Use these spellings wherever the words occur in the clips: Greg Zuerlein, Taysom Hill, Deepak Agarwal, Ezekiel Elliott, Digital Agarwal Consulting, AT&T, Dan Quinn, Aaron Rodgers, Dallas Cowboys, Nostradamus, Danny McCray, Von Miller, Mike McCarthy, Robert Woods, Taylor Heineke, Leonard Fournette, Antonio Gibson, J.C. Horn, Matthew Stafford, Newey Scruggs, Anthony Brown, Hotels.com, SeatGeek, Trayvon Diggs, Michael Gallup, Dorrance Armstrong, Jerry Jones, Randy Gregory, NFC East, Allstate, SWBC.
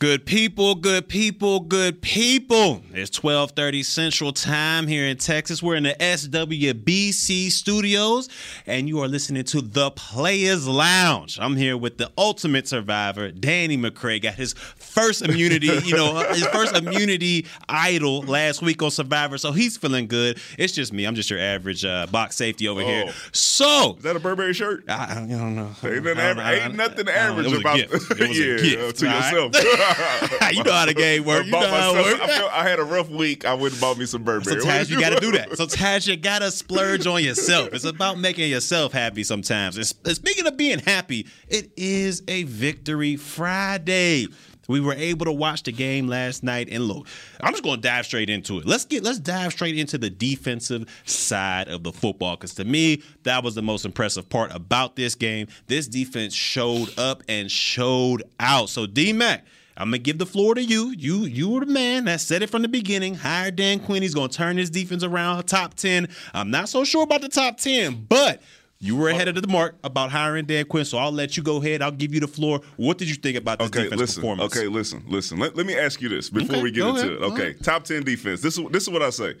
Good people, good people, good people. It's 12:30 Central Time here in Texas. We're in the SWBC studios, and you are listening to The Players Lounge. I'm here with the ultimate survivor, Danny McCray. Got his first immunity, his first immunity idol last week on Survivor, so he's feeling good. It's just me. I'm just your average box safety over here. So is that a Burberry shirt? I don't know. Ain't nothing average about it. It was a gift. To yourself. Right? You know how the game works. I had a rough week. I went and bought me some Burberry. Sometimes you got to do that. Sometimes you got to splurge on yourself. It's about making yourself happy sometimes. And speaking of being happy, it is a Victory Friday. We were able to watch the game last night, and look, I'm just going to dive straight into it. Let's dive straight into the defensive side of the football, because to me, that was the most impressive part about this game. This defense showed up and showed out. So, D-Mac, I'm going to give the floor to you. You were the man that said it from the beginning. Hire Dan Quinn. He's going to turn his defense around, top 10. I'm not so sure about the top 10, but you were ahead of the mark about hiring Dan Quinn, so I'll let you go ahead. I'll give you the floor. What did you think about this defense performance? Okay, listen. Let me ask you this before we get into it. Okay, top 10 defense. This is what I say.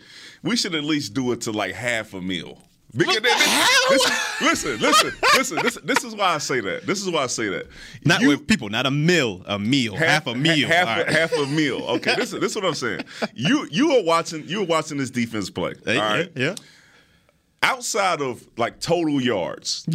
We should at least do it to like half a meal. Because This is why I say that. Not with people, not a meal, half a meal. Half a meal. Okay, this is what I'm saying. You are watching this defense play. All right? Yeah. Outside of like total yards,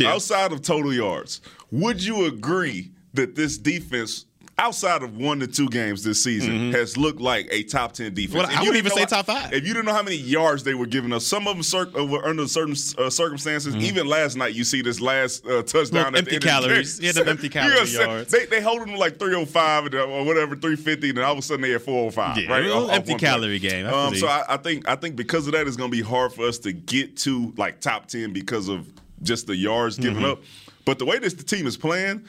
would you agree that this defense, outside of 1 to 2 games this season, has looked like a top 10 defense? Well, I wouldn't even say top 5. If you didn't know how many yards they were giving us, some of them were under certain circumstances. Even last night, you see this last touchdown at the end of the game. Yeah, the empty calories yards. They hold them to like 305 or whatever, 350, and then all of a sudden they're at 405. Yeah, right? Empty calorie game. I think because of that, it's going to be hard for us to get to like top 10 because of just the yards given up. But the way this team is playing,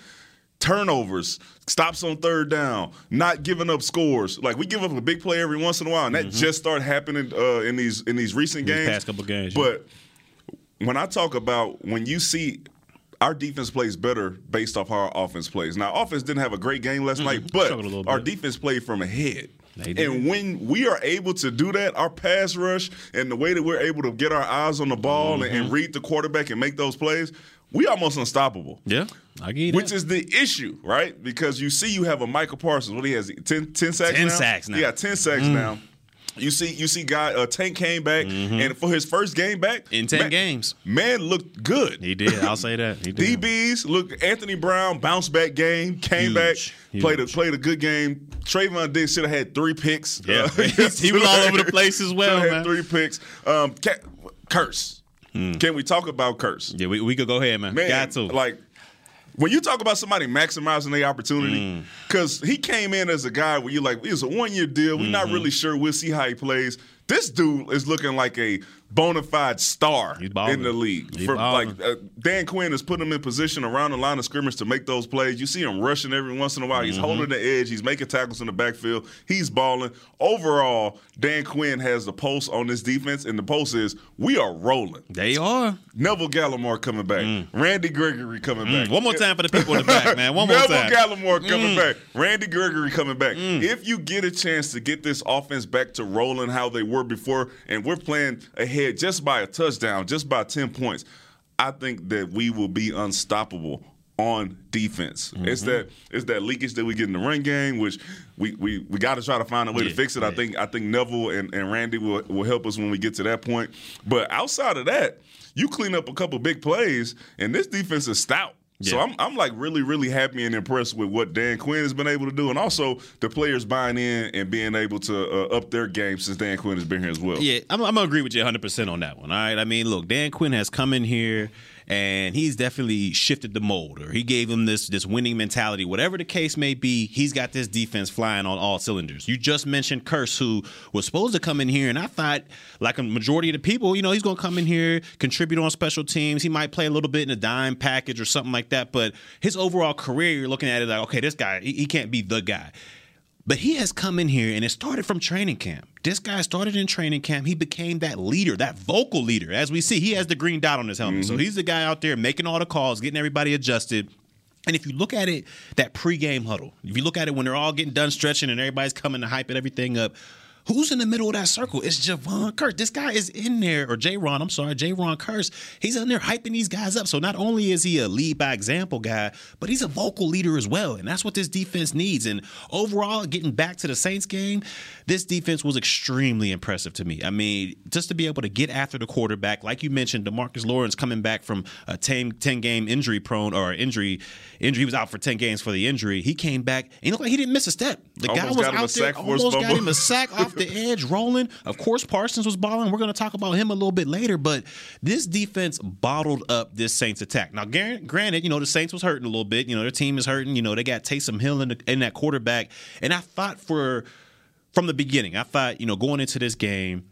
turnovers, stops on third down, not giving up scores. Like, we give up a big play every once in a while, and that just started happening in these recent games. The past couple games. But when I talk about when you see our defense plays better based off how our offense plays. Now, offense didn't have a great game last night, but our defense played from ahead. And when we are able to do that, our pass rush and the way that we're able to get our eyes on the ball and read the quarterback and make those plays, we almost unstoppable. Yeah, I get it. Which is the issue, right? Because you see you have a Micah Parsons. What he has, 10 sacks now? 10 sacks now. Yeah, 10 sacks now. You see guy Tank came back, and for his first game back. In 10 games. Man looked good. He did. I'll say that. He did. DBs, look, Anthony Brown, bounce back game, came back, played a good game. Trayvon Diggs should have had 3 picks. Yeah, he was all over the place as well, man. Had 3 picks. Kearse. Can we talk about Kearse? Yeah, we could go ahead, man. Got to. Like, when you talk about somebody maximizing their opportunity, because he came in as a guy where you're like, it's a 1-year deal. We're not really sure. We'll see how he plays. This dude is looking like a bona fide star in the league. Dan Quinn has put him in position around the line of scrimmage to make those plays. You see him rushing every once in a while. He's holding the edge. He's making tackles in the backfield. He's balling. Overall, Dan Quinn has the pulse on this defense, and the pulse is we are rolling. They are. Neville Gallimore coming back. Randy Gregory coming back. One more time for the people in the back, man. One more time. Neville Gallimore coming back. Randy Gregory coming back. If you get a chance to get this offense back to rolling how they were before, and we're playing ahead just by a touchdown, just by 10 points, I think that we will be unstoppable on defense. It's that leakage that we get in the run game, which we got to try to find a way to fix it. Yeah. I think Neville and Randy will help us when we get to that point. But outside of that, you clean up a couple big plays, and this defense is stout. Yeah. So I'm like really, really happy and impressed with what Dan Quinn has been able to do, and also the players buying in and being able to up their game since Dan Quinn has been here as well. Yeah, I'm going to agree with you 100% on that one, all right? I mean, look, Dan Quinn has come in here and he's definitely shifted the mold, or he gave him this winning mentality. Whatever the case may be, he's got this defense flying on all cylinders. You just mentioned Kearse, who was supposed to come in here, and I thought, like a majority of the people, you know, he's going to come in here, contribute on special teams. He might play a little bit in a dime package or something like that, but his overall career, you're looking at it like, okay, this guy, he can't be the guy. But he has come in here, and it started from training camp. This guy started in training camp. He became that leader, that vocal leader. As we see, he has the green dot on his helmet. Mm-hmm. So he's the guy out there making all the calls, getting everybody adjusted. And if you look at it, that pregame huddle, if you look at it when they're all getting done stretching and everybody's coming to hype and everything up, who's in the middle of that circle? It's Jayron Kearse. This guy is in there, or Jayron, I'm sorry, Jayron Kearse. He's in there hyping these guys up. So not only is he a lead by example guy, but he's a vocal leader as well. And that's what this defense needs. And overall, getting back to the Saints game, this defense was extremely impressive to me. I mean, just to be able to get after the quarterback, like you mentioned, Demarcus Lawrence coming back from a 10-game injury. He was out for 10 games for the injury. He came back, and he looked like he didn't miss a step. The guy was out there, almost got him a sack off the edge, rolling. Of course, Parsons was balling. We're going to talk about him a little bit later, but this defense bottled up this Saints attack. Now, granted, you know, the Saints was hurting a little bit. You know, their team is hurting. You know, they got Taysom Hill in that quarterback. And I thought from the beginning, you know, going into this game,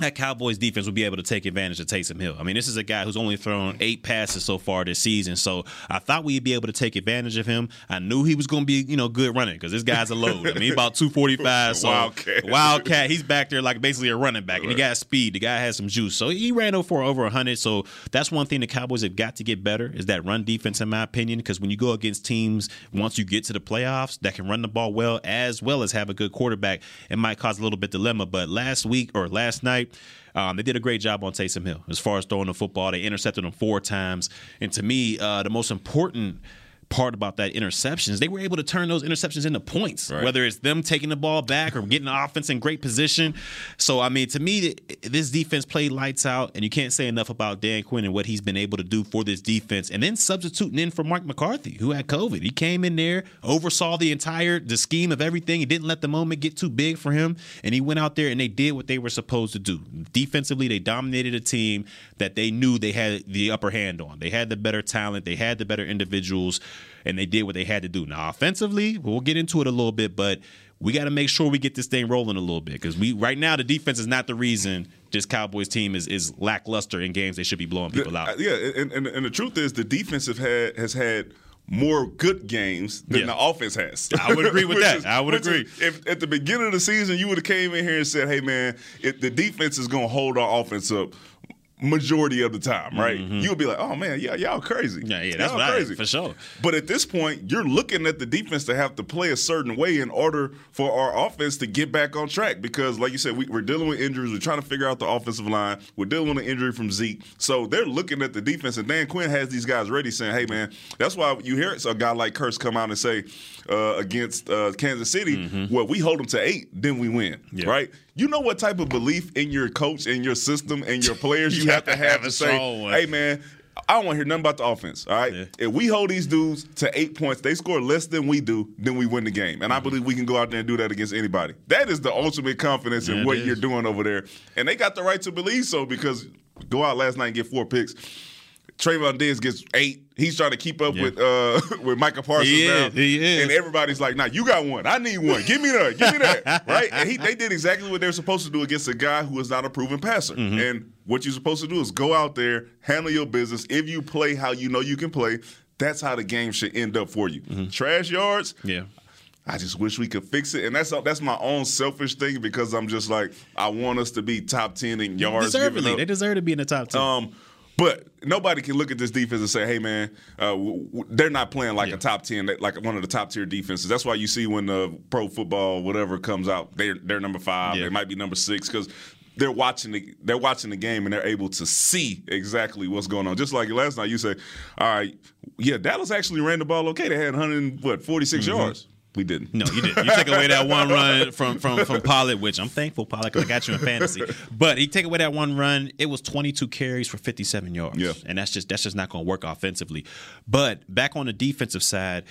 that Cowboys defense will be able to take advantage of Taysom Hill. I mean, this is a guy who's only thrown 8 passes so far this season, so I thought we'd be able to take advantage of him. I knew he was going to be, you know, good running because this guy's a load. I mean, he's about 245, so Wildcat, he's back there like basically a running back, and he got speed. The guy has some juice. So he ran for over 100, so that's one thing the Cowboys have got to get better is that run defense, in my opinion, because when you go against teams, once you get to the playoffs, that can run the ball well as have a good quarterback, it might cause a little bit of dilemma. But last night, they did a great job on Taysom Hill as far as throwing the football. They intercepted him 4 times. And to me, the most important part about that interceptions, they were able to turn those interceptions into points, whether it's them taking the ball back or getting the offense in great position. So, I mean, to me, this defense played lights out, and you can't say enough about Dan Quinn and what he's been able to do for this defense. And then substituting in for Mike McCarthy, who had COVID. He came in there, oversaw the scheme of everything. He didn't let the moment get too big for him, and he went out there and they did what they were supposed to do. Defensively, they dominated a team that they knew they had the upper hand on. They had the better talent. They had the better individuals. And they did what they had to do. Now, offensively, we'll get into it a little bit, but we got to make sure we get this thing rolling a little bit because right now the defense is not the reason this Cowboys team is lackluster in games they should be blowing people out. Yeah, and the truth is the defense has had more good games than the offense has. I would agree with that. I would agree. If at the beginning of the season you would have came in here and said, hey, man, if the defense is going to hold our offense up, majority of the time, right? Mm-hmm. You'll be like, oh, man, y'all crazy. Yeah, that's what crazy. For sure. But at this point, you're looking at the defense to have to play a certain way in order for our offense to get back on track because, like you said, we're dealing with injuries. We're trying to figure out the offensive line. We're dealing with an injury from Zeke. So they're looking at the defense, and Dan Quinn has these guys ready saying, hey, man, that's why you hear a guy like Kearse come out and say against Kansas City, well, we hold them to 8, then we win, right? You know what type of belief in your coach and your system and your players you have to say, hey, man, I don't want to hear nothing about the offense, all right? Yeah. If we hold these dudes to 8 points, they score less than we do, then we win the game. And I believe we can go out there and do that against anybody. That is the ultimate confidence in what you're doing over there. And they got the right to believe so because go out last night and get 4 picks. Trayvon Diggs gets 8. He's trying to keep up with Micah Parsons now. He is. And everybody's like, nah, you got one. I need one. Give me that. Give me that. Right? And they did exactly what they were supposed to do against a guy who is not a proven passer. Mm-hmm. And what you're supposed to do is go out there, handle your business. If you play how you know you can play, that's how the game should end up for you. Mm-hmm. Trash yards. Yeah. I just wish we could fix it. And that's my own selfish thing because I'm just like, I want us to be top 10 in yards. They deserve to be in the top 10. But nobody can look at this defense and say, hey, man, they're not playing like a top 10, like one of the top tier defenses. That's why you see when the pro football whatever comes out, they're number 5. Yeah. They might be number 6 because they're watching the game and they're able to see exactly what's going on. Just like last night you say, all right, yeah, Dallas actually ran the ball okay. They had 146 yards. We didn't. No, you didn't. You take away that one run from Pollard, which I'm thankful, Pollard, because I got you in fantasy. But he take away that one run. It was 22 carries for 57 yards. Yeah. And that's just not going to work offensively. But back on the defensive side,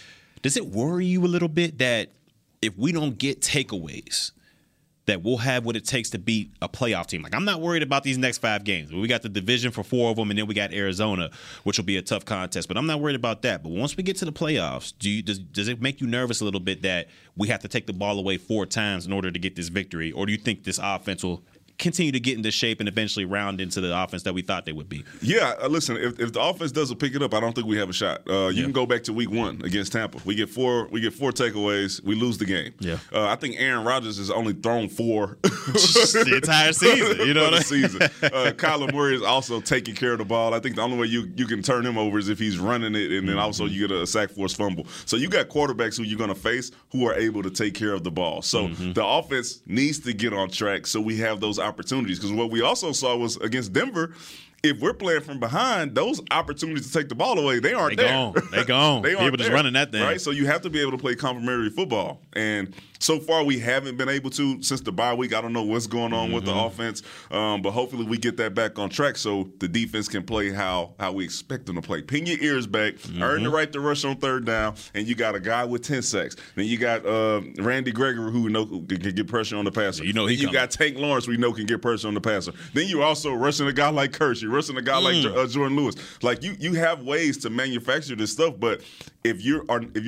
does it worry you a little bit that if we don't get takeaways, that we'll have what it takes to beat a playoff team. Like, I'm not worried about these next 5 games. We got the division for 4 of them, and then we got Arizona, which will be a tough contest. But I'm not worried about that. But once we get to the playoffs, does it make you nervous a little bit that we have to take the ball away 4 times in order to get this victory? Or do you think this offense will continue to get into shape and eventually round into the offense that we thought they would be? Yeah, listen, if the offense doesn't pick it up, I don't think we have a shot. You can go back to week 1 against Tampa. We get four takeaways. We lose the game. Yeah. I think Aaron Rodgers has only thrown 4 the entire season. You know what I mean? Kyler Murray is also taking care of the ball. I think the only way you can turn him over is if he's running it, and then also you get a sack, forced fumble. So you got quarterbacks who you're going to face who are able to take care of the ball. So the offense needs to get on track so we have those opportunities, because what we also saw was against Denver, if we're playing from behind, those opportunities to take the ball away, they aren't there. They're gone. They aren't just running that thing. Right? So you have to be able to play complementary football. And so far we haven't been able to since the bye week. I don't know what's going on with the offense, but hopefully we get that back on track so the defense can play how we expect them to play. Pin your ears back, earn the right to rush on 3rd down, and you got a guy with 10 sacks. Then you got Randy Gregory, who can get pressure on the passer. You know you got Tank Lawrence, who you know can get pressure on the passer. Then you also rushing a guy like Kearse. You're rushing a guy like Jourdan Lewis. Like you have ways to manufacture this stuff, but if you're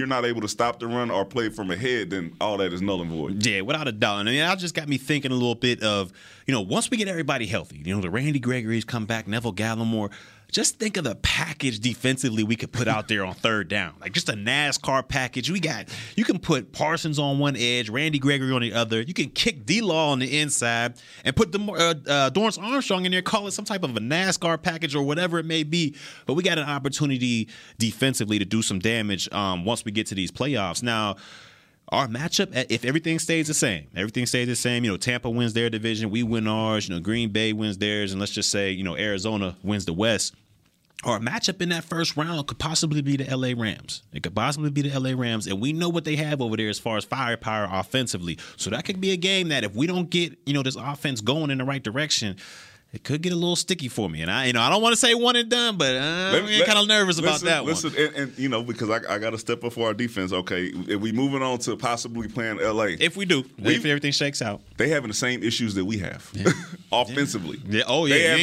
not able to stop the run or play from ahead, then all that is null and void. Yeah, without a doubt. And that just got me thinking a little bit of, once we get everybody healthy, the Randy Gregory's come back, Neville Gallimore. Just think of the package defensively we could put out there on 3rd down. Like just a NASCAR package. You can put Parsons on one edge, Randy Gregory on the other. You can kick D-Law on the inside and put Dorrance Armstrong in there, call it some type of a NASCAR package or whatever it may be. But we got an opportunity defensively to do some damage once we get to these playoffs. Now, our matchup, if everything stays the same, Tampa wins their division, we win ours, Green Bay wins theirs, and let's just say, Arizona wins the West. Our matchup in that 1st round could possibly be the L.A. Rams. It could possibly be the L.A. Rams, and we know what they have over there as far as firepower offensively. So that could be a game that if we don't get, this offense going in the right direction, it could get a little sticky for me, and I don't want to say one and done, but I'm kind of nervous about that one. Listen, because I got to step up for our defense. Okay, if we moving on to possibly playing L.A. If we do, if everything shakes out, they having the same issues that we have offensively. Yeah. Oh yeah,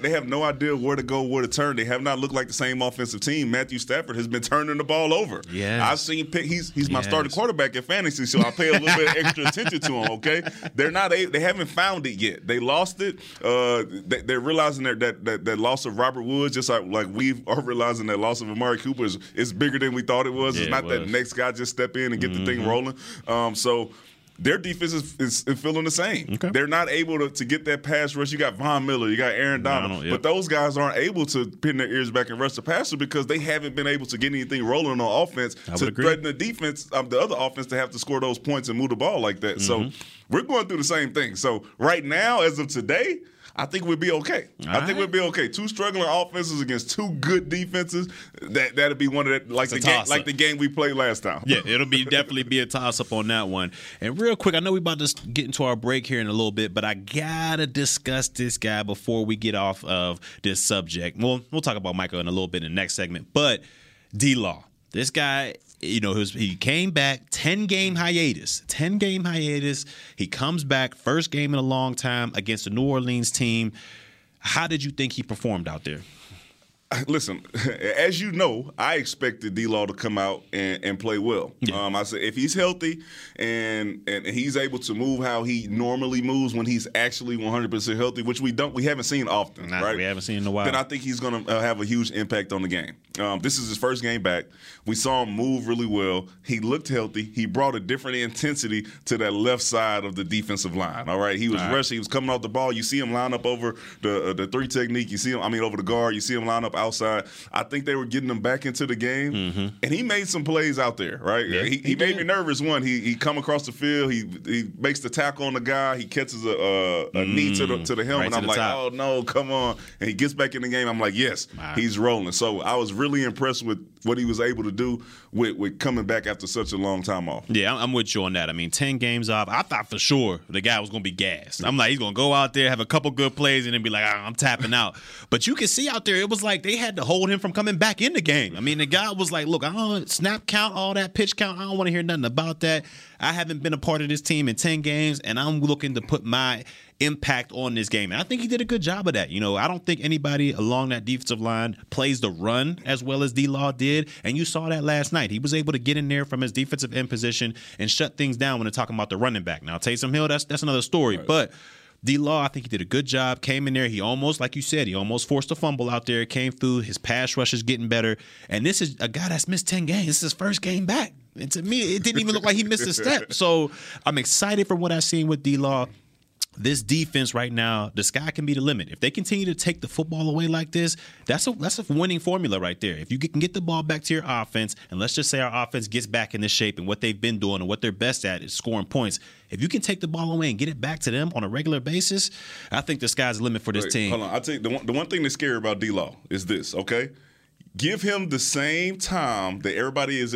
they have no idea where to go, where to turn. They have not looked like the same offensive team. Matthew Stafford has been turning the ball over. Yeah, I've seen he's my starting quarterback in fantasy, so I pay a little bit extra attention to him. Okay, they haven't found it yet. They lost it. They're realizing that loss of Robert Woods, just like we are realizing that loss of Amari Cooper is bigger than we thought it was. Yeah, it's not that next guy just step in and get the thing rolling. So their defense is feeling the same. Okay. They're not able to get that pass rush. You got Von Miller. You got Aaron Donald. Yep. But those guys aren't able to pin their ears back and rush the passer because they haven't been able to get anything rolling on offense threaten the defense, the other offense, to have to score those points and move the ball like that. So we're going through the same thing. So right now, as of today, I think we'll be okay. We'll be okay. 2 struggling offenses against 2 good defenses. That'll be one of that, like the game we played last time. Yeah, it'll be definitely be a toss up on that one. And real quick, I know we're about to get into our break here in a little bit, but I gotta discuss this guy before we get off of this subject. Well, we'll talk about Michael in a little bit in the next segment, but D-Law, this guy. He came back, 10-game hiatus. He comes back, 1st game in a long time against the New Orleans team. How did you think he performed out there? Listen, as you know, I expected D-Law to come out and play well. Yeah. I said if he's healthy and he's able to move how he normally moves when he's actually 100% healthy, which we haven't seen often, right? We haven't seen in a while. Then I think he's going to have a huge impact on the game. This is his 1st game back. We saw him move really well. He looked healthy. He brought a different intensity to that left side of the defensive line. All right, he was rushing. He was coming off the ball. You see him line up over the 3 technique. You see him. Over the guard. You see him line up outside. I think they were getting him back into the game, and he made some plays out there, right? Yeah, he made me nervous. One, he come across the field, he makes the tackle on the guy, he catches a knee to the helmet, and I'm like, top. Oh no, come on! And he gets back in the game. I'm like, yes, he's rolling. So I was really impressed with what he was able to do with coming back after such a long time off. Yeah, I'm with you on that. 10 games off, I thought for sure the guy was going to be gassed. I'm like, he's going to go out there, have a couple good plays, and then be like, I'm tapping out. But you can see out there, it was like they they had to hold him from coming back in the game. I mean, the guy was like, look, I don't snap count, all that pitch count. I don't want to hear nothing about that. I haven't been a part of this team in 10 games, and I'm looking to put my impact on this game. And I think he did a good job of that. You know, I don't think anybody along that defensive line plays the run as well as D-Law did, and you saw that last night. He was able to get in there from his defensive end position and shut things down when they're talking about the running back. Now, Taysom Hill, that's another story, right. But D-Law, I think he did a good job, came in there. He almost, like you said, he almost forced a fumble out there, came through. His pass rush is getting better. And this is a guy that's missed 10 games. This is his first game back. And to me, it didn't even look like he missed a step. So I'm excited for what I've seen with D-Law. This defense right now, the sky can be the limit. If they continue to take the football away like this, that's a winning formula right there. If you can get the ball back to your offense, and let's just say our offense gets back in this shape and what they've been doing and what they're best at is scoring points. If you can take the ball away and get it back to them on a regular basis, I think the sky's the limit for this team. Hold on. I'll tell you, the one thing that's scary about D-Law is this, okay? Give him the same time that everybody else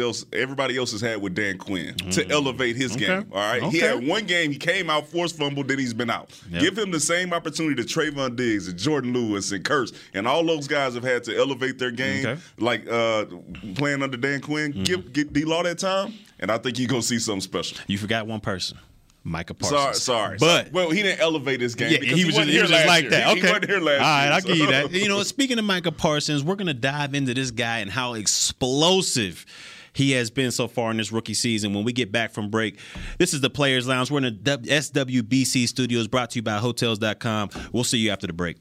has had with Dan Quinn to elevate his game, all right? Okay. He had one game. He came out, forced fumble, then he's been out. Yep. Give him the same opportunity that Trayvon Diggs and Jourdan Lewis and Kearse and all those guys have had to elevate their game, like playing under Dan Quinn. Mm-hmm. Give D-Law that time, and I think you're going to see something special. You forgot one person. Micah Parsons. Sorry. Well, he didn't elevate his game. Yeah, because he wasn't here last year. Okay. He wasn't here last year. All right, I'll give you that. You know, speaking of Micah Parsons, we're going to dive into this guy and how explosive he has been so far in this rookie season. When we get back from break, this is the Players Lounge. We're in the SWBC studios, brought to you by Hotels.com. We'll see you after the break.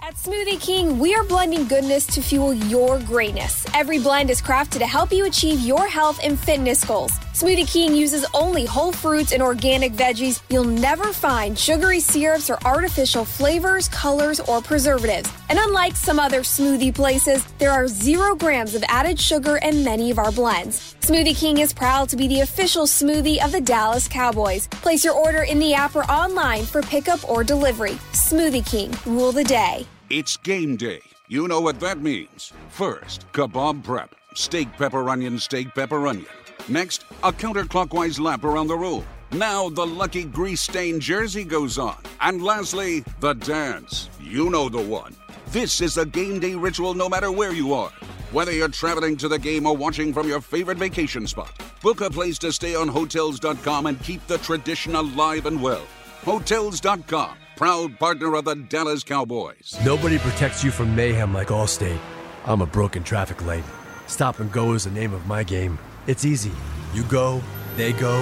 At Smoothie King, we are blending goodness to fuel your greatness. Every blend is crafted to help you achieve your health and fitness goals. Smoothie King uses only whole fruits and organic veggies. You'll never find sugary syrups or artificial flavors, colors, or preservatives. And unlike some other smoothie places, there are 0 grams of added sugar in many of our blends. Smoothie King is proud to be the official smoothie of the Dallas Cowboys. Place your order in the app or online for pickup or delivery. Smoothie King, rule the day. It's game day. You know what that means. First, kebab prep. Steak, pepper, onion, steak, pepper, onion. Next, a counterclockwise lap around the room. Now the lucky grease-stained jersey goes on. And lastly, the dance. You know the one. This is a game day ritual no matter where you are. Whether you're traveling to the game or watching from your favorite vacation spot, book a place to stay on Hotels.com and keep the tradition alive and well. Hotels.com. Proud partner of the Dallas Cowboys. Nobody protects you from mayhem like Allstate. I'm a broken traffic light. Stop and go is the name of my game. It's easy. You go, they go.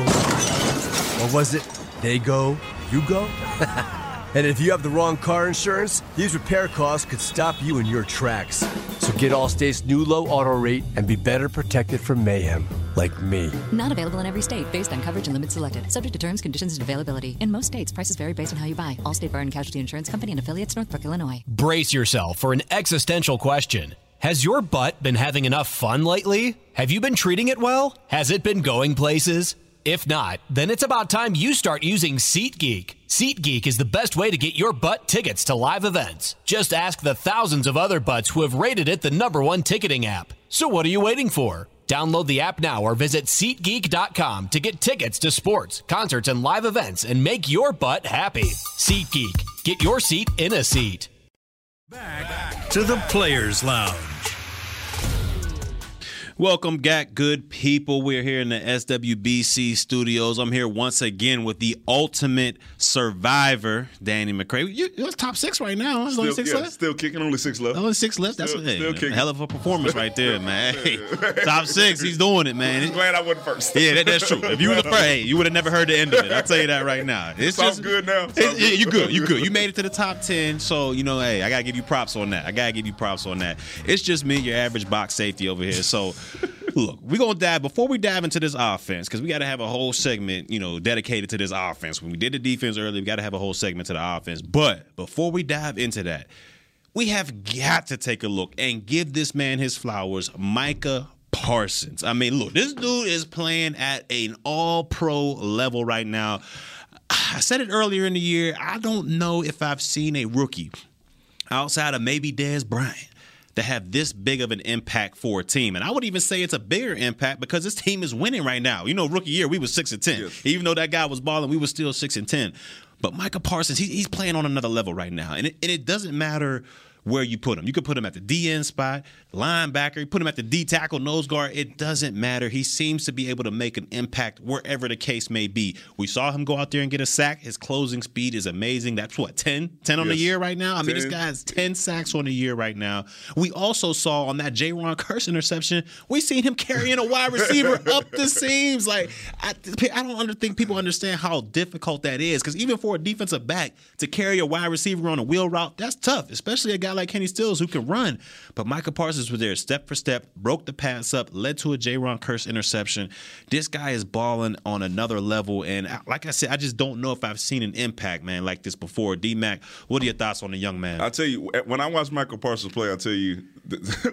Or was it they go, you go? And if you have the wrong car insurance, these repair costs could stop you in your tracks. So get Allstate's new low auto rate and be better protected from mayhem. Like me. Not available in every state. Based on coverage and limits selected. Subject to terms, conditions, and availability. In most states, prices vary based on how you buy. Allstate Fire and Casualty Insurance Company and affiliates, Northbrook, Illinois. Brace yourself for an existential question. Has your butt been having enough fun lately? Have you been treating it well? Has it been going places? If not, then it's about time you start using SeatGeek. SeatGeek is the best way to get your butt tickets to live events. Just ask the thousands of other butts who have rated it the #1 ticketing app. So what are you waiting for? Download the app now or visit SeatGeek.com to get tickets to sports, concerts, and live events and make your butt happy. SeatGeek. Get your seat in a seat. Back to the Players Lounge. Welcome back, good people. We're here in the SWBC studios. I'm here once again with the ultimate survivor, Danny McCray. You're top 6 right now. Huh? Only six left? Still kicking, only 6 left. Only 6 left? That's a hell of a performance right there, man. Hey, top 6, he's doing it, man. I'm glad I wasn't first. Yeah, that's true. If you were the first, hey, you would have never heard the end of it. I'll tell you that right now. It's good now. You're good. You made it to the top 10, so, you know, hey, I got to give you props on that. It's just me, your average box safety over here, so... Look, we're going to dive, before we dive into this offense, because we got to have a whole segment, you know, dedicated to this offense. When we did the defense earlier, we got to have a whole segment to the offense. But before we dive into that, we have got to take a look and give this man his flowers, Micah Parsons. I mean, look, this dude is playing at an all-pro level right now. I said it earlier in the year, I don't know if I've seen a rookie outside of maybe Dez Bryant to have this big of an impact for a team. And I would even say it's a bigger impact because this team is winning right now. You know, rookie year, we were 6-10. Yes. Even though that guy was balling, we were still 6-10. But Micah Parsons, he's playing on another level right now. And it doesn't matter where you put him. You could put him at the DN spot, linebacker. You put him at the D tackle, nose guard. It doesn't matter. He seems to be able to make an impact wherever the case may be. We saw him go out there and get a sack. His closing speed is amazing. That's what, 10 on the year right now? I mean, this guy has 10 sacks on the year right now. We also saw on that Jayron Kearse interception, we seen him carrying a wide receiver up the seams. Like, I don't think people understand how difficult that is, because even for a defensive back to carry a wide receiver on a wheel route, that's tough, especially a guy like Kenny Stills who can run. But Micah Parsons was there step for step, broke the pass up, led to a Jayron Kearse interception. This guy is balling on another level, and like I said, I just don't know if I've seen an impact, man, like this before. D-Mac, what are your thoughts on the young man? I'll tell you, when I watch Micah Parsons play, I'll tell you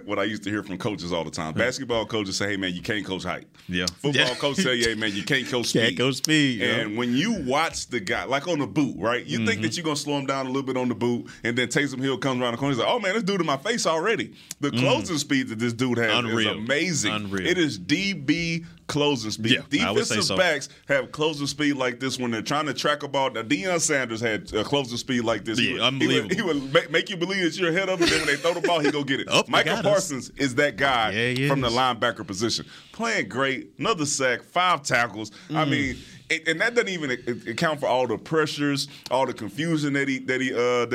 what I used to hear from coaches all the time. Basketball coaches say, hey, man, you can't coach height. Yeah. Football coaches say, hey, man, you can't coach speed. Can't coach speed. And when you watch the guy, like on the boot, right, you think that you're going to slow him down a little bit on the boot, and then Taysom Hill comes around the corner. He's like, oh, man, this dude in my face already. The closing speed that this dude has is amazing. Unreal. It is DB closing speed. Yeah, defensive backs have closing speed like this when they're trying to track a ball. Now, Deion Sanders had closing speed like this. Yeah, unbelievable. He would make you believe that you're ahead of him, and then when they throw the ball, he go get it. Micah Parsons is that guy from the linebacker position. Playing great, another sack, 5 tackles. I mean, and that doesn't even account for all the pressures, all the confusion that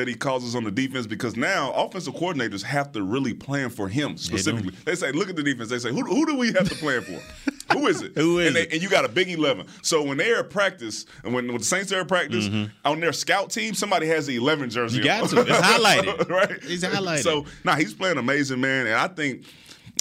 he causes on the defense, because now offensive coordinators have to really plan for him specifically. They say, look at the defense. They say, who do we have to plan for? Who is it? And you got a Big 11. So when they're at practice, and when the Saints are at practice, on their scout team, somebody has the 11 jersey. You got to. It's highlighted. Right? He's highlighted. So, he's playing amazing, man. And I think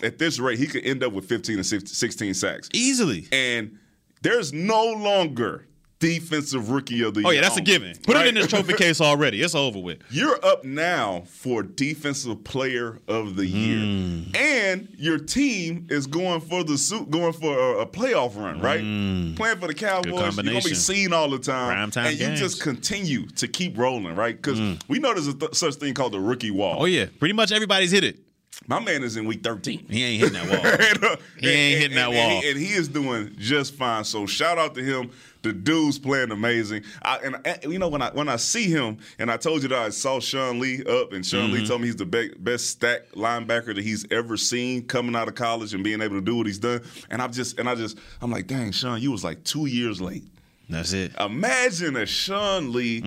at this rate, he could end up with 15 or 16 sacks. Easily. And there's no longer defensive rookie of the year. Oh, yeah, that's a given. Put it in this trophy case already. It's over with. You're up now for defensive player of the year. And your team is going for a playoff run, right? Playing for the Cowboys, you're going to be seen all the time. And you just continue to keep rolling, right? Because we know there's a such thing called the rookie wall. Oh, yeah. Pretty much everybody's hit it. My man is in week 13. He ain't hitting that wall. He ain't hitting that wall. And he is doing just fine. So shout out to him. The dude's playing amazing. When I see him, and I told you that I saw Sean Lee up, and Sean Lee told me he's the best stack linebacker that he's ever seen coming out of college and being able to do what he's done. And I'm like, dang, Sean, you was like 2 years late. That's it. Imagine a Sean Lee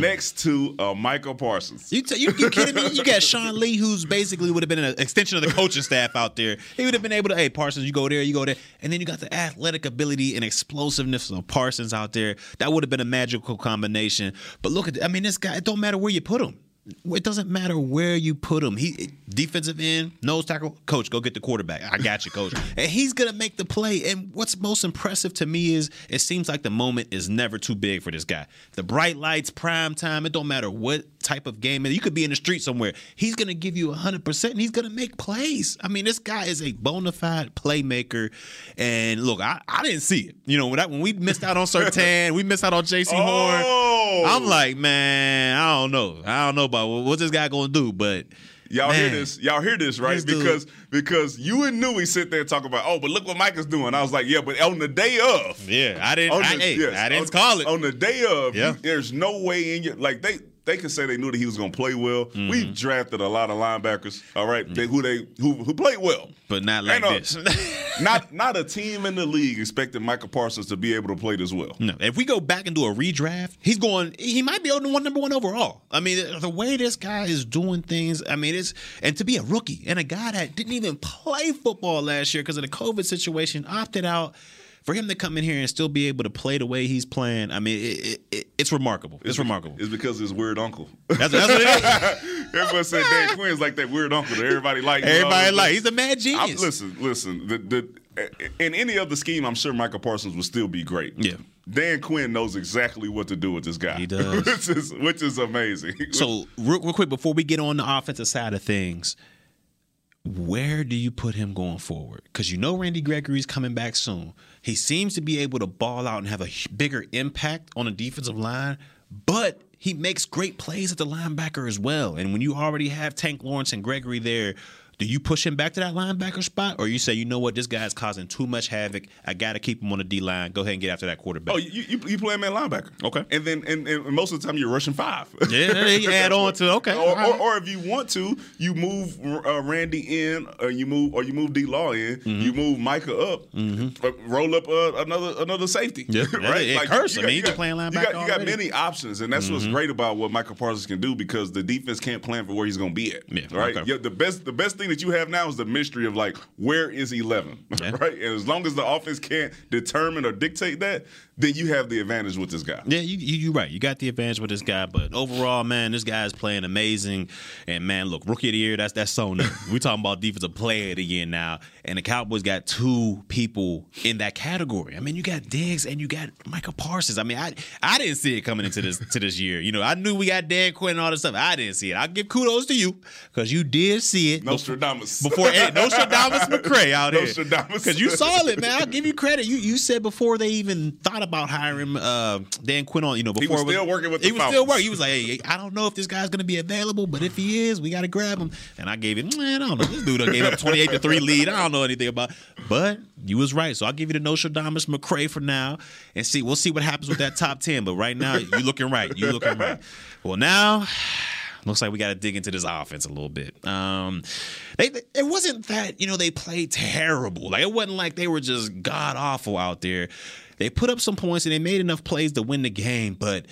next to a Micah Parsons. You kidding me? You got Sean Lee, who's basically would have been an extension of the coaching staff out there. He would have been able to, hey, Parsons, you go there. And then you got the athletic ability and explosiveness of Parsons out there. That would have been a magical combination. But look at, this guy, it don't matter where you put him. It doesn't matter where you put him. He defensive end, nose tackle, coach, go get the quarterback. I got you, coach. And he's going to make the play. And what's most impressive to me is it seems like the moment is never too big for this guy. The bright lights, prime time, it don't matter what type of game. You could be in the street somewhere. He's going to give you 100%, and he's going to make plays. This guy is a bona fide playmaker. And, look, I didn't see it. When we missed out on Surtain, we missed out on J.C. Horn, I'm like, man, I don't know. What's this guy gonna do? But y'all hear this? Y'all hear this, right? Because you and Newey sit there and talk about, but look what Micah's doing. I was like, yeah, but on the day of, I didn't call it. On the day of, there's no way in your They could say they knew that he was going to play well. We've drafted a lot of linebackers, all right, who played well. But not like this. Not a team in the league expected Micah Parsons to be able to play this well. No. If we go back and do a redraft, he might be number one overall. The way this guy is doing things, and to be a rookie and a guy that didn't even play football last year because of the COVID situation, opted out. For him to come in here and still be able to play the way he's playing, it's remarkable. It's remarkable. It's because his weird uncle. That's what it is. Everybody said Dan Quinn's like that weird uncle that everybody likes. He's a mad genius. Listen. In any other scheme, I'm sure Micah Parsons would still be great. Yeah. Dan Quinn knows exactly what to do with this guy. He does. which is amazing. So, real quick, before we get on the offensive side of things, where do you put him going forward? Because Randy Gregory's coming back soon. He seems to be able to ball out and have a bigger impact on the defensive line, but he makes great plays at the linebacker as well. And when you already have Tank Lawrence and Gregory there, do you push him back to that linebacker spot, or you say, you know what, this guy's causing too much havoc, I got to keep him on the D-line, go ahead and get after that quarterback? Oh, you play him at linebacker. Okay. And then and most of the time you're rushing five. Yeah, you add on to, okay. Or if you want to, you move Randy in, or you move D-Law in, mm-hmm. you move Micah up, mm-hmm. Roll up another safety. Yeah. Right? It like, Kearse. I mean, he's playing linebacker. You got many options, and that's mm-hmm. what's great about what Micah Parsons can do, because the defense can't plan for where he's going to be at. Yeah, right? Okay. Yeah, the best thing that you have now is the mystery of, like, where is 11, yeah. right? And as long as the offense can't determine or dictate that, then you have the advantage with this guy. Yeah, you're right. You got the advantage with this guy, but overall, man, this guy is playing amazing. And, man, look, Rookie of the Year, that's sewn up. We're talking about Defensive Player of the Year now, and the Cowboys got two people in that category. I mean, you got Diggs and you got Micah Parsons. I mean, I didn't see it coming into this year. You know, I knew we got Dan Quinn and all this stuff. I didn't see it. I'll give kudos to you, because you did see it. Nostradamus. Nostradamus McCray out here. Nostradamus. Because you saw it, man. I'll give you credit. You said before they even thought about hiring Dan Quinn on, you know, before he was still working with the Falcons. He was like, hey, I don't know if this guy's going to be available, but if he is, we got to grab him. And I gave it, man, I don't know. This dude gave up 28-3 lead. I don't know anything about it. But you was right. So I'll give you the Nostradamus McCray for now, and we'll see what happens with that top 10. But right now, you're looking right. You're looking right. Well, now looks like we got to dig into this offense a little bit. It wasn't that, you know, they played terrible. Like, it wasn't like they were just god-awful out there. They put up some points, and they made enough plays to win the game. But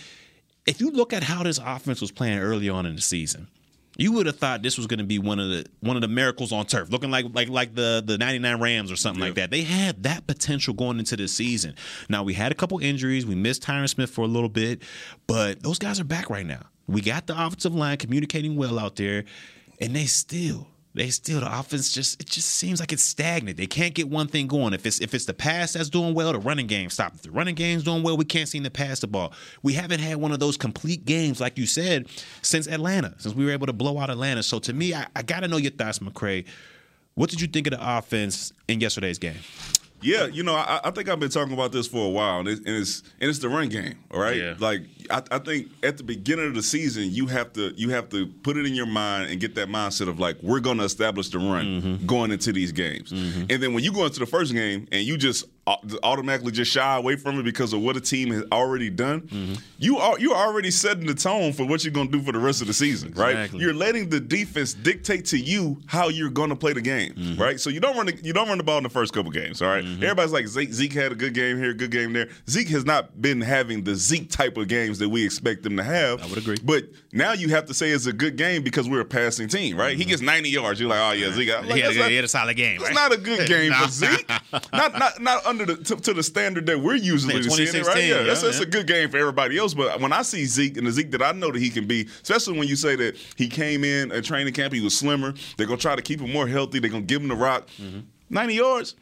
if you look at how this offense was playing early on in the season, you would have thought this was going to be one of the miracles on turf, looking like the 99 Rams or something like that. They had that potential going into the season. Now, we had a couple injuries. We missed Tyron Smith for a little bit, but those guys are back right now. We got the offensive line communicating well out there, and the offense just seems like it's stagnant. They can't get one thing going. If it's the pass that's doing well, the running game stopped. If the running game's doing well, we can't seem to pass the ball. We haven't had one of those complete games, like you said, since Atlanta, since we were able to blow out Atlanta. So to me, I got to know your thoughts, McCray. What did you think of the offense in yesterday's game? Yeah, you know, I think I've been talking about this for a while, and it's the run game, all right? Yeah. Like, I think at the beginning of the season, you have to put it in your mind and get that mindset of, like, we're going to establish the run mm-hmm. going into these games. Mm-hmm. And then when you go into the first game and you just automatically just shy away from it because of what a team has already done, mm-hmm. you're already setting the tone for what you're going to do for the rest of the season, exactly. right? You're letting the defense dictate to you how you're going to play the game, mm-hmm. right? So you don't run the ball in the first couple games, all right? Mm-hmm. Everybody's like, Zeke had a good game here, good game there. Zeke has not been having the Zeke type of games that we expect them to have. I would agree. But now you have to say it's a good game because we're a passing team, right? Mm-hmm. He gets 90 yards. You're like, oh, yeah, Zeke. Like, he had a solid game, right? It's not a good game for Zeke. Not to the standard that we're usually seeing it, right? Yeah, that's a good game for everybody else. But when I see Zeke and the Zeke that I know that he can be, especially when you say that he came in at training camp, he was slimmer. They're going to try to keep him more healthy. They're going to give him the rock. Mm-hmm. 90 yards.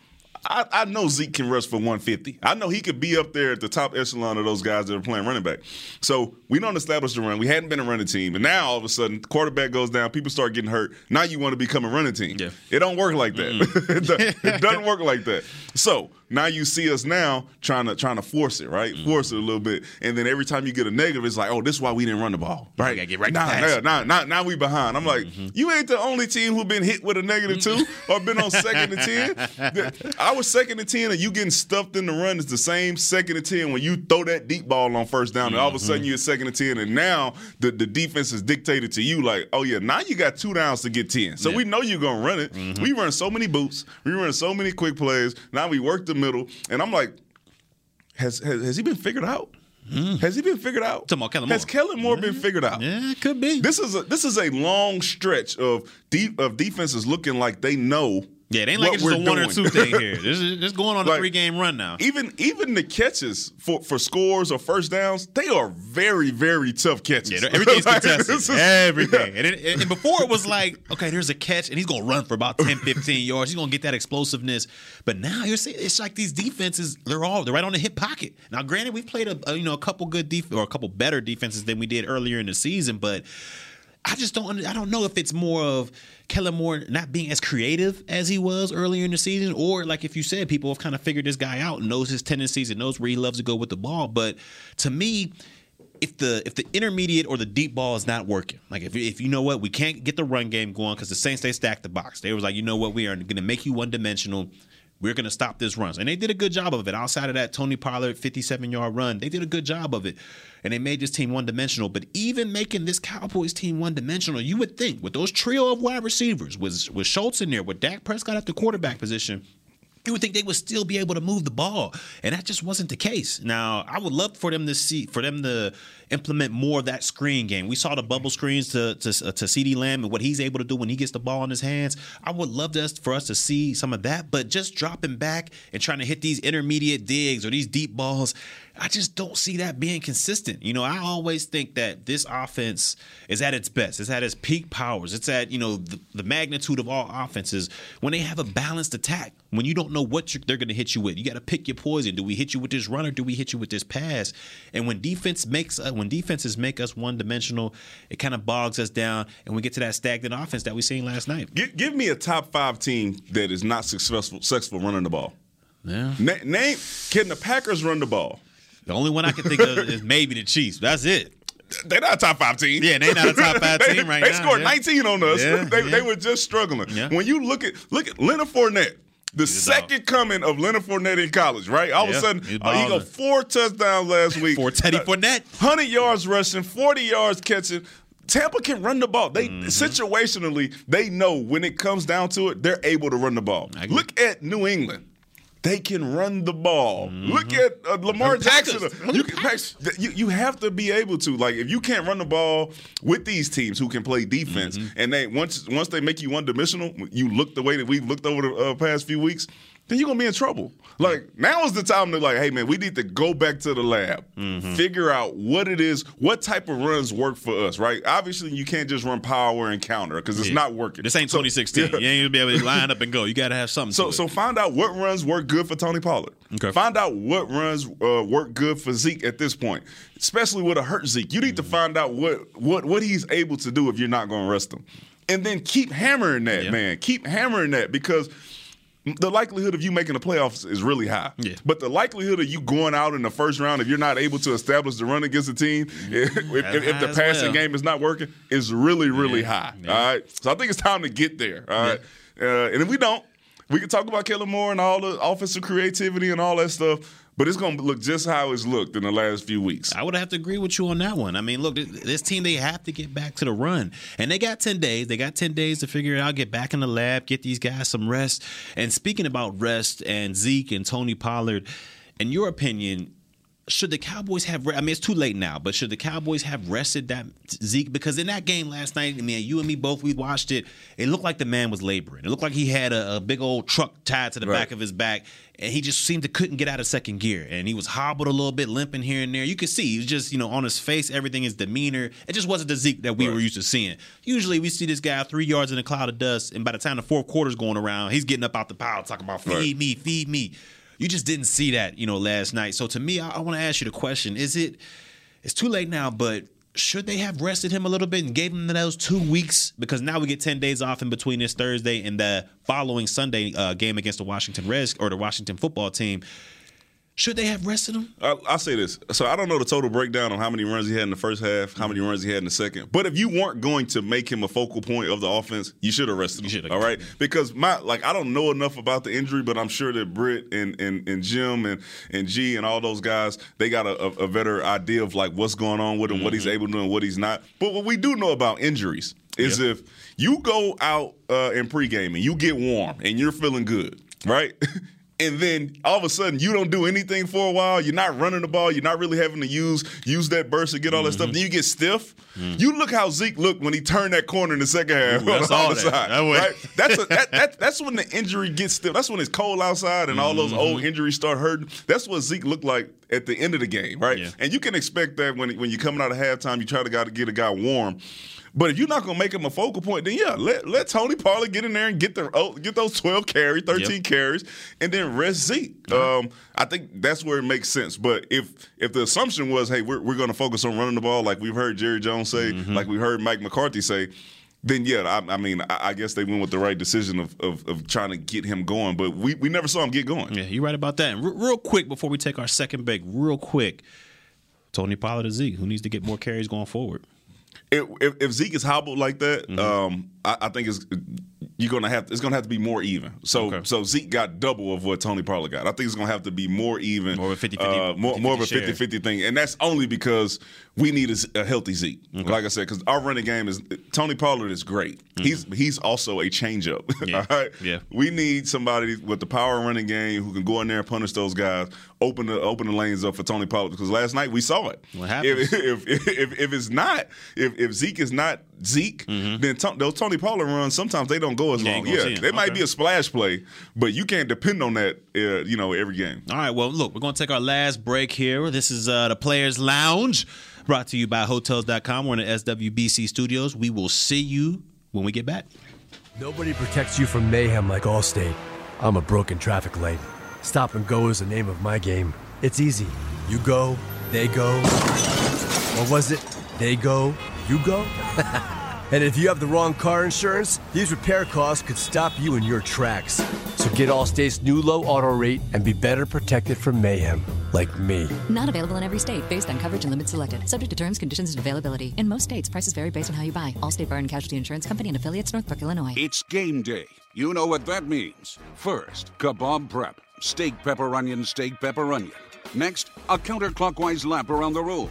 I know Zeke can rush for 150. I know he could be up there at the top echelon of those guys that are playing running back. So we don't establish the run. We hadn't been a running team. And now all of a sudden, quarterback goes down, people start getting hurt. Now you want to become a running team. Yeah. It don't work like that. Mm-hmm. It doesn't work like that. So now you see us now trying to force it, right? Mm-hmm. Force it a little bit. And then every time you get a negative, it's like, oh, this is why we didn't run the ball, right? Got to get right to now we behind. I'm like, mm-hmm. you ain't the only team who been hit with a negative 2 or been on 2nd and 10. I was 2nd and 10, and you getting stuffed in the run is the same 2nd and 10 when you throw that deep ball on first down, and mm-hmm. all of a sudden you're 2nd and 10, and now the defense is dictated to you like, oh, yeah, now you got 2 downs to get 10. So we know you're going to run it. Mm-hmm. We run so many boots. We run so many quick plays. Now we work the middle, and I'm like, has he been figured out? Mm. Has he been figured out? Has Kellen Moore been figured out? Yeah, it could be. This is a long stretch of defenses looking like they know. Yeah, it ain't like it's just a one or two thing here. This is going on a 3-game run now. Even the catches for scores or first downs, they are very, very tough catches. Yeah, everything's contested. Everything. Yeah. And before it was like, okay, there's a catch, and he's going to run for about 10, 15 yards. He's going to get that explosiveness. But now you're seeing it's like these defenses, they're right on the hip pocket. Now, granted, we've played a couple good or a couple better defenses than we did earlier in the season, but I just don't know if it's more of Kellen Moore not being as creative as he was earlier in the season, or like if you said, people have kind of figured this guy out, knows his tendencies and knows where he loves to go with the ball. But to me, if the intermediate or the deep ball is not working, like if you know what, we can't get the run game going because the Saints, they stacked the box. They was like, you know what, we are going to make you one-dimensional. We're going to stop this runs. And they did a good job of it. Outside of that Tony Pollard 57-yard run, they did a good job of it. And they made this team one-dimensional. But even making this Cowboys team one-dimensional, you would think with those trio of wide receivers, with Schultz in there, with Dak Prescott at the quarterback position, you would think they would still be able to move the ball, and that just wasn't the case. Now, I would love for them to implement more of that screen game. We saw the bubble screens to CeeDee Lamb and what he's able to do when he gets the ball in his hands. I would love for us to see some of that, but just dropping back and trying to hit these intermediate digs or these deep balls, I just don't see that being consistent. You know, I always think that this offense is at its best. It's at its peak powers. It's at, you know, the magnitude of all offenses when they have a balanced attack, when you don't know what they're going to hit you with. You got to pick your poison. Do we hit you with this run or do we hit you with this pass? And when defenses make us one-dimensional, it kind of bogs us down, and we get to that stagnant offense that we seen last night. Give me a top five team that is not successful running the ball. Yeah. Name, can the Packers run the ball? The only one I can think of is maybe the Chiefs. That's it. They're not a top five team. Yeah, they're not a top five team right now. They scored 19 on us. Yeah, they were just struggling. Yeah. When you look at Leonard Fournette, the second coming of Leonard Fournette in college, right? All of a sudden, he got 4 touchdowns last week. For Teddy Fournette. 100 yards rushing, 40 yards catching. Tampa can run the ball. They situationally, they know when it comes down to it, they're able to run the ball. Look at New England. They can run the ball. Mm-hmm. Look at Lamar Jackson. You have to be able to. Like, if you can't run the ball with these teams who can play defense, and they once they make you one-dimensional, you look the way that we've looked over the past few weeks, then you're going to be in trouble. Like, now is the time to, like, hey, man, we need to go back to the lab, figure out what it is, what type of runs work for us, right? Obviously, you can't just run power and counter because it's not working. This ain't 2016. Yeah. You ain't going to be able to line up and go. You got to have something to it. So find out what runs work good for Tony Pollard. Okay. Find out what runs work good for Zeke at this point, especially with a hurt Zeke. You need to find out what he's able to do if you're not going to rest him. And then keep hammering that, man. Keep hammering that because – the likelihood of you making the playoffs is really high. Yeah. But the likelihood of you going out in the first round if you're not able to establish the run against the team, if the passing game is not working, is really, really high. Yeah. All right. So I think it's time to get there. All right. And if we don't, we can talk about Kellen Moore and all the offensive creativity and all that stuff. But it's going to look just how it's looked in the last few weeks. I would have to agree with you on that one. I mean, look, this team, they have to get back to the run. And they got 10 days. They got 10 days to figure it out, get back in the lab, get these guys some rest. And speaking about rest and Zeke and Tony Pollard, in your opinion, should the Cowboys have – I mean, it's too late now, but should the Cowboys have rested that Zeke? Because in that game last night, I mean, you and me both, we watched it. It looked like the man was laboring. It looked like he had a big old truck tied to the back of his back. And he just seemed to couldn't get out of second gear. And he was hobbled a little bit, limping here and there. You could see he was just, you know, on his face, everything, his demeanor. It just wasn't the Zeke that we were used to seeing. Usually we see this guy 3 yards in a cloud of dust, and by the time the fourth quarter's going around, he's getting up out the pile talking about feed me. You just didn't see that, you know, last night. So to me, I want to ask you the question. It's too late now, but should they have rested him a little bit and gave him those 2 weeks? Because now we get 10 days off in between this Thursday and the following Sunday game against the Washington Redskins or the Washington football team. Should they have rested him? I'll say this. So I don't know the total breakdown on how many runs he had in the first half, how many runs he had in the second. But if you weren't going to make him a focal point of the offense, you should have rested him. All right? Because I don't know enough about the injury, but I'm sure that Britt and Jim and G and all those guys, they got a better idea of like what's going on with him, what he's able to do and what he's not. But what we do know about injuries is if you go out in pregame and you get warm and you're feeling good, right? And then all of a sudden you don't do anything for a while. You're not running the ball. You're not really having to use that burst to get all that stuff. Then you get stiff. You look how Zeke looked when he turned that corner in the second half. That's when the injury gets stiff. That's when it's cold outside and all those old injuries start hurting. That's what Zeke looked like at the end of the game, right? Yeah. And you can expect that when you're coming out of halftime, you try to get a guy warm. But if you're not going to make him a focal point, then, let Tony Pollard get in there and get those 12 carries, 13 carries, and then rest Zeke. I think that's where it makes sense. But if the assumption was, hey, we're going to focus on running the ball like we've heard Jerry Jones say, like we heard Mike McCarthy say, then, I guess they went with the right decision of trying to get him going. But we never saw him get going. Yeah, you're right about that. And real quick, before we take our second break, Tony Pollard or Zeke, who needs to get more carries going forward? If Zeke is hobbled like that, I think it's gonna have to be more even. So Zeke got double of what Tony Pollard got. I think it's gonna have to be more even, more of a 50-50, more of a 50-50 thing, and that's only because we need a healthy Zeke. Okay. Like I said, because our running game is Tony Pollard is great. Mm-hmm. He's also a changeup. Yeah. All right, yeah. We need somebody with the power running game who can go in there and punish those guys, open the lanes up for Tony Pollard. Because last night we saw it. What happened? If it's not if Zeke is not Zeke, then those Tony Pollard runs, sometimes they don't go as long. Yeah, they might be a splash play, but you can't depend on that, every game. All right, well, look, we're going to take our last break here. This is the Players Lounge, brought to you by Hotels.com. We're in the SWBC studios. We will see you when we get back. Nobody protects you from mayhem like Allstate. I'm a broken traffic light. Stop and go is the name of my game. It's easy. You go, they go. What was it? They go, you go? And if you have the wrong car insurance, these repair costs could stop you in your tracks. So get Allstate's new low auto rate and be better protected from mayhem, like me. Not available in every state, based on coverage and limits selected, subject to terms, conditions, and availability. In most states, prices vary based on how you buy. Allstate Fire and Casualty Insurance Company and affiliates, Northbrook, Illinois. It's game day. You know what that means. First, kebab prep. Steak, pepper, onion, steak, pepper, onion. Next, a counterclockwise lap around the room.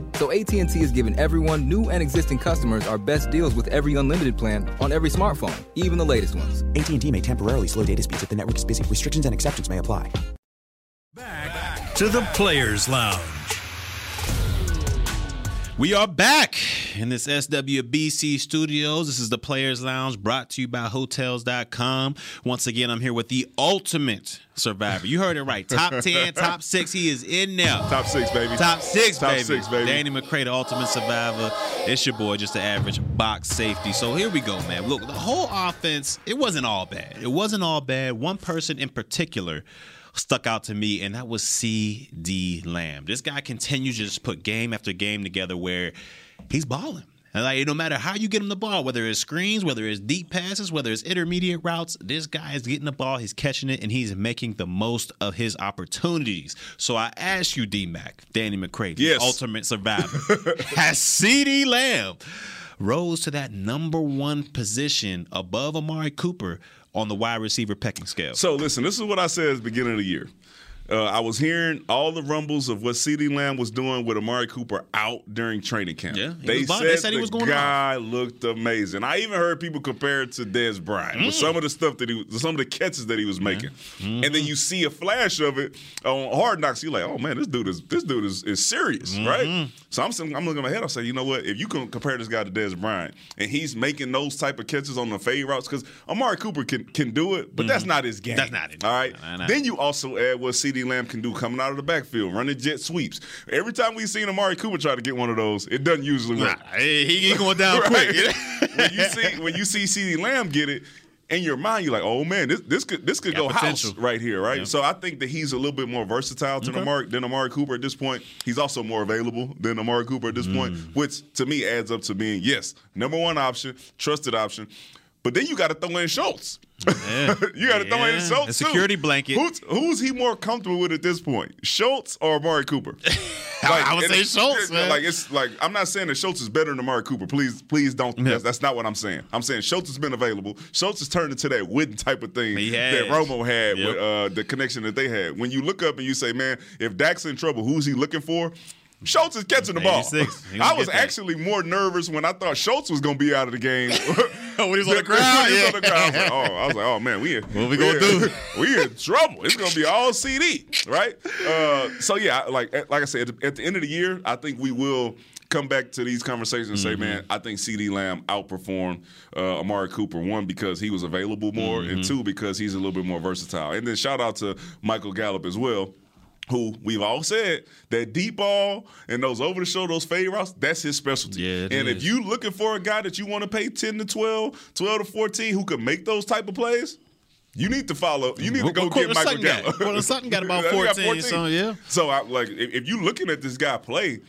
So AT&T is giving everyone, new and existing customers, our best deals with every unlimited plan on every smartphone, even the latest ones. AT&T may temporarily slow data speeds if the network is busy. Restrictions and exceptions may apply. Back to the Players Lounge. We are back in this SWBC studios. This is the Players Lounge, brought to you by Hotels.com. Once again, I'm here with the ultimate survivor. You heard it right. Top 10, top 6. He is in there. Top 6, baby. Top 6, top baby. Top 6, baby. Danny McCray, the ultimate survivor. It's your boy, just the average box safety. So here we go, man. Look, the whole offense, it wasn't all bad. It wasn't all bad. One person in particular stuck out to me, and that was CeeDee Lamb. This guy continues to just put game after game together where he's balling. And like, no matter how you get him the ball, whether it's screens, whether it's deep passes, whether it's intermediate routes, this guy is getting the ball, he's catching it, and he's making the most of his opportunities. So I ask you, D-Mac, Danny McCray, the ultimate survivor, has CeeDee Lamb rose to that number one position above Amari Cooper on the wide receiver pecking scale? So, listen, this is what I said at the beginning of the year. I was hearing all the rumbles of what CeeDee Lamb was doing with Amari Cooper out during training camp. Yeah, they said he was going on. The guy looked amazing. I even heard people compare it to Dez Bryant with some of the stuff some of the catches that he was making. Mm-hmm. And then you see a flash of it on Hard Knocks. You're like, oh man, this dude is serious, right? So I'm looking ahead. I say, you know what? If you can compare this guy to Dez Bryant and he's making those type of catches on the fade routes, because Amari Cooper can do it, but that's not his game. That's not it. All right. No. Then you also add what CeeDee Lamb can do coming out of the backfield, running jet sweeps. Every time we've seen Amari Cooper try to get one of those, it doesn't usually work. Nah, he going down quick. when you see CeeDee Lamb get it, in your mind you're like, oh man, this could go potential. House right here, right? Yeah. So I think that he's a little bit more versatile than Amari Cooper at this point. He's also more available than Amari Cooper at this point, which to me adds up to being, yes, number one option, trusted option. But then you got to throw in Schultz. Yeah. You got to throw in Schultz, a security blanket. Who's he more comfortable with at this point, Schultz or Amari Cooper? Like, I would say Schultz, man. Like, I'm not saying that Schultz is better than Amari Cooper. Please don't. Yeah. That's not what I'm saying. I'm saying Schultz has been available. Schultz has turned into that Witten type of thing that Romo had with the connection that they had. When you look up and you say, man, if Dak's in trouble, who's he looking for? Schultz is catching the ball. I was actually more nervous when I thought Schultz was going to be out of the game. When he was on the ground, I was like, oh, man, we going to do? We in trouble. It's going to be all CD, right? So, yeah, like I said, at the end of the year, I think we will come back to these conversations and say, man, I think CeeDee Lamb outperformed Amari Cooper, one, because he was available more, and two, because he's a little bit more versatile. And then shout out to Michael Gallup as well, who we've all said that deep ball and those over the shoulder, those fade routes, that's his specialty. Yeah, and if you're looking for a guy that you want to pay 10 to 12, 12 to 14, who can make those type of plays, you need to follow. You need to go get Michael Gallup. Well, Sutton got about 14. So if you're looking at this guy play,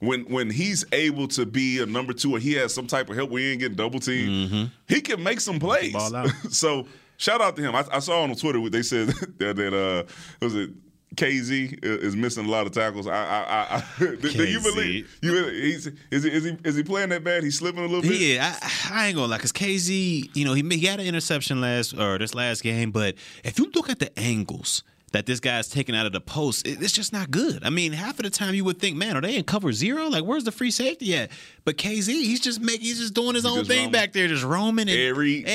when he's able to be a number two or he has some type of help, we ain't getting double teamed, he can make some plays. Ball out. So shout out to him. I saw on Twitter they said that was it. KZ is missing a lot of tackles. Do you believe? Is he playing that bad? He's slipping a little bit. Yeah, I ain't gonna lie, because KZ, he had an interception this last game, but if you look at the angles that this guy's taking out of the post, it's just not good. I mean, half of the time you would think, man, are they in cover zero? Like, where's the free safety at? But KZ, he's just doing his own thing back there, just roaming and air reading,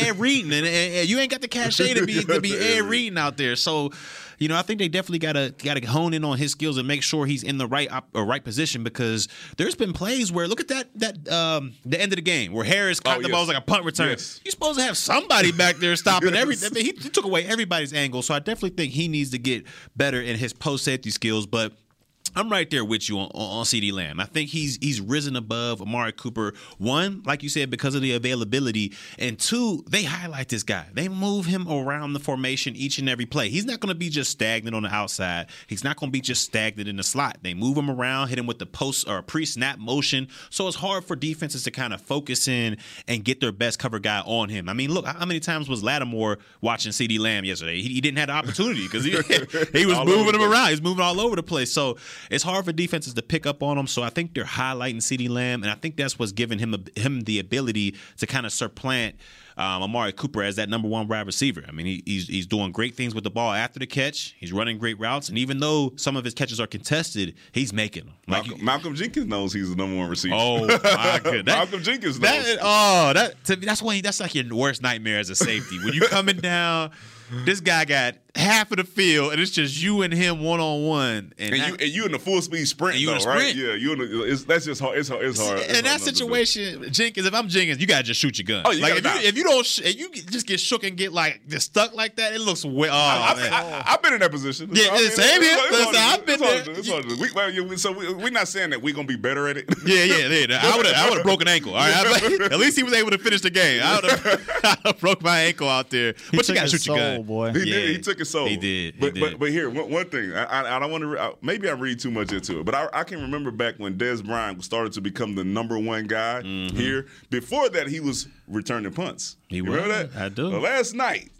and you ain't got the cachet to be air reading out there. So, I think they definitely gotta hone in on his skills and make sure he's in the right position, because there's been plays where look at that the end of the game where Harris caught the ball, it was like a punt return. Yes. You're supposed to have somebody back there stopping everything. I mean, he took away everybody's angle, so I definitely think he needs to get better in his post safety skills, but I'm right there with you on CeeDee Lamb. I think he's risen above Amari Cooper, one, like you said, because of the availability, and two, they highlight this guy. They move him around the formation each and every play. He's not going to be just stagnant on the outside. He's not going to be just stagnant in the slot. They move him around, hit him with the post or pre-snap motion, so it's hard for defenses to kind of focus in and get their best cover guy on him. I mean, look, how many times was Lattimore watching CeeDee Lamb yesterday? He didn't have the opportunity because he was moving him around. He's moving all over the place. So it's hard for defenses to pick up on him, so I think they're highlighting CeeDee Lamb, and I think that's what's giving him the ability to kind of supplant Amari Cooper as that number one wide receiver. I mean, he's doing great things with the ball after the catch. He's running great routes, and even though some of his catches are contested, he's making them. Like, Malcolm Jenkins knows he's the number one receiver. Oh my goodness, Malcolm Jenkins knows. That's like your worst nightmare as a safety when you're coming down. This guy got half of the field, and it's just you and him one-on-one. And you in the full-speed sprint, right? Yeah, that's just hard. It's hard. In that situation, Jenkins, if I'm Jenkins, you got to just shoot your gun. If you just get shook and get stuck like that, it looks way off. I've been in that position. Same here. I've been there. So we're not saying that we're going to be better at it. Yeah. I would have broken an ankle. All right? At least he was able to finish the game. I would have broke my ankle out there. But you got to shoot your gun. Boy. He took his soul. He did. But here, one thing. I don't want to – maybe I read too much into it, but I can remember back when Dez Bryant started to become the number one guy here. Before that, he was returning punts. Remember that? I do. Well, last night,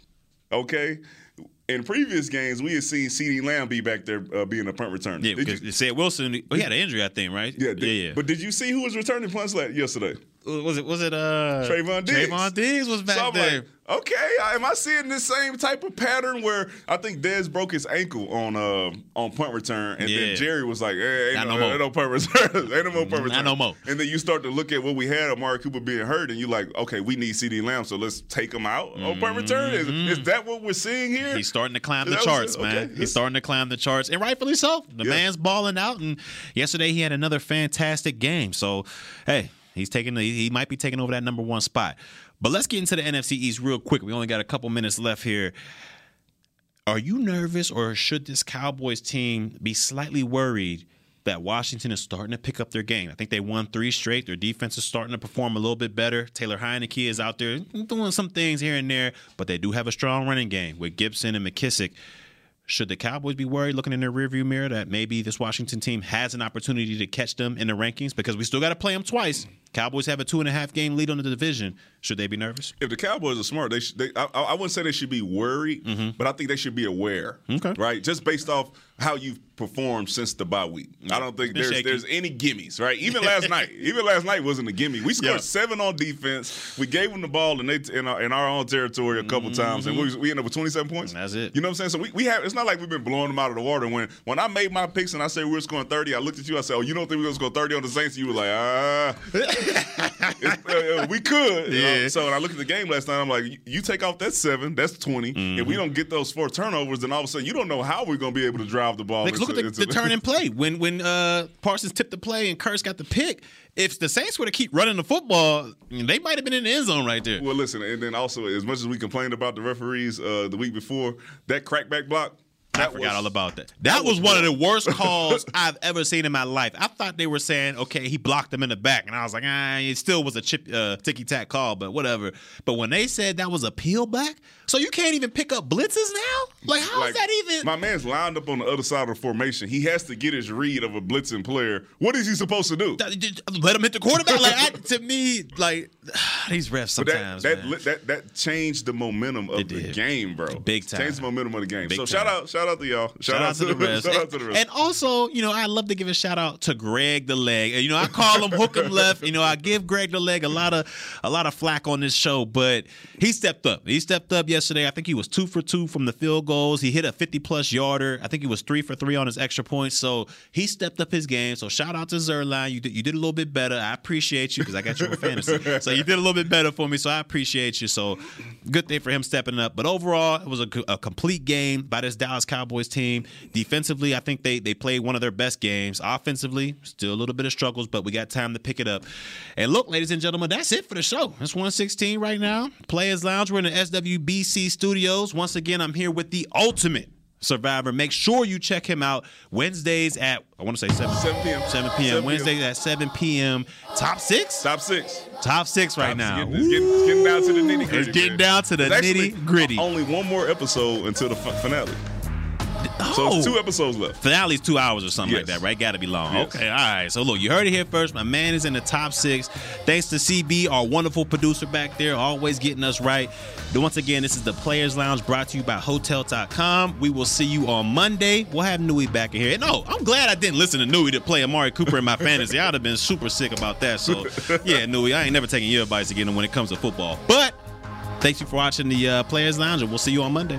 in previous games, we had seen CeeDee Lamb be back there being a punt returner. Yeah, because said Wilson – he had an injury, I think, right? Yeah. But did you see who was returning punts yesterday? Was it Trayvon Diggs? Trayvon Diggs was back there. Like, am I seeing the same type of pattern where I think Dez broke his ankle on punt return, and then Jerry was like, "Hey, ain't no punt return, ain't no more punt return, not no more." And then you start to look at what we had, Amari Cooper being hurt, and you're like, "Okay, we need CeeDee Lamb, so let's take him out on punt return." Is that what we're seeing here? He's starting to climb the charts, man. He's starting to climb the charts, and rightfully so. The man's balling out, and yesterday he had another fantastic game. So, hey. He might be taking over that number one spot. But let's get into the NFC East real quick. We only got a couple minutes left here. Are you nervous, or should this Cowboys team be slightly worried that Washington is starting to pick up their game? I think they won 3 straight. Their defense is starting to perform a little bit better. Taylor Heineke is out there doing some things here and there, but they do have a strong running game with Gibson and McKissick. Should the Cowboys be worried, looking in their rearview mirror, that maybe this Washington team has an opportunity to catch them in the rankings? Because we still got to play them twice. Cowboys have a 2.5 game lead on the division. Should they be nervous? If the Cowboys are smart, I wouldn't say they should be worried, but I think they should be aware, right? Just based off how you've performed since the bye week. I don't think there's any gimmies, right? Even last night. Even last night wasn't a gimme. We scored 7 on defense. We gave them the ball and they in our own territory a couple times, and we ended up with 27 points. And that's it. You know what I'm saying? So we have. It's not like we've been blowing them out of the water. When I made my picks and I said we were scoring 30, I looked at you, I said, oh, you don't think we're going to score 30 on the Saints? You were like, we could. Yeah. You know? So when I looked at the game last night, I'm like, you take off that 7, that's 20. If we don't get those 4 turnovers, then all of a sudden you don't know how we're going to be able to drive the ball. Like, look at the turn and play. When Parsons tipped the play and Kearse got the pick, if the Saints were to keep running the football, they might have been in the end zone right there. Well, listen, and then also, as much as we complained about the referees the week before, that crackback block, I forgot all about that. That was one of the worst calls I've ever seen in my life. I thought they were saying, okay, he blocked him in the back. And I was like, it still was a ticky-tack call, but whatever. But when they said that was a peel back, so you can't even pick up blitzes now? Like, how is that even? My man's lined up on the other side of the formation. He has to get his read of a blitzing player. What is he supposed to do? Let him hit the quarterback? To me, these refs sometimes, that changed the momentum of the game, bro. Big time. Changed the momentum of the game. So shout out to y'all. Shout out to the refs. And also, I love to give a shout out to Greg the Leg. I call him hook him left. I give Greg the Leg a lot of flack on this show, but he stepped up. He stepped up yesterday. I think he was 2 for 2 from the field goals. He hit a 50-plus yarder. I think he was 3 for 3 on his extra points. So he stepped up his game. So shout out to Zuerlein. You did a little bit better. I appreciate you because I got you in fantasy. So you did a little bit better for me, so I appreciate you. So good thing for him stepping up. But overall, it was a complete game by this Dallas Cowboys team. Defensively, I think they played one of their best games. Offensively, still a little bit of struggles, but we got time to pick it up. And look, ladies and gentlemen, that's it for the show. It's 1:16 right now. Players Lounge. We're in the SWBC studios. Once again, I'm here with the ultimate survivor. Make sure you check him out Wednesdays at 7 p.m. Wednesdays at 7 p.m. Top six right now. It's getting down to the nitty gritty. Only one more episode until the finale. So it's 2 episodes left. Finale's 2 hours or something like that, right? Got to be long. Yes. Okay, all right. So, look, you heard it here first. My man is in the top 6. Thanks to CB, our wonderful producer back there, always getting us right. Once again, this is the Players Lounge brought to you by Hotels.com. We will see you on Monday. We'll have Newey back in here. No, I'm glad I didn't listen to Newey to play Amari Cooper in my fantasy. I would have been super sick about that. So, yeah, Newey, I ain't never taking your advice again when it comes to football. But thanks you for watching the Players Lounge, and we'll see you on Monday.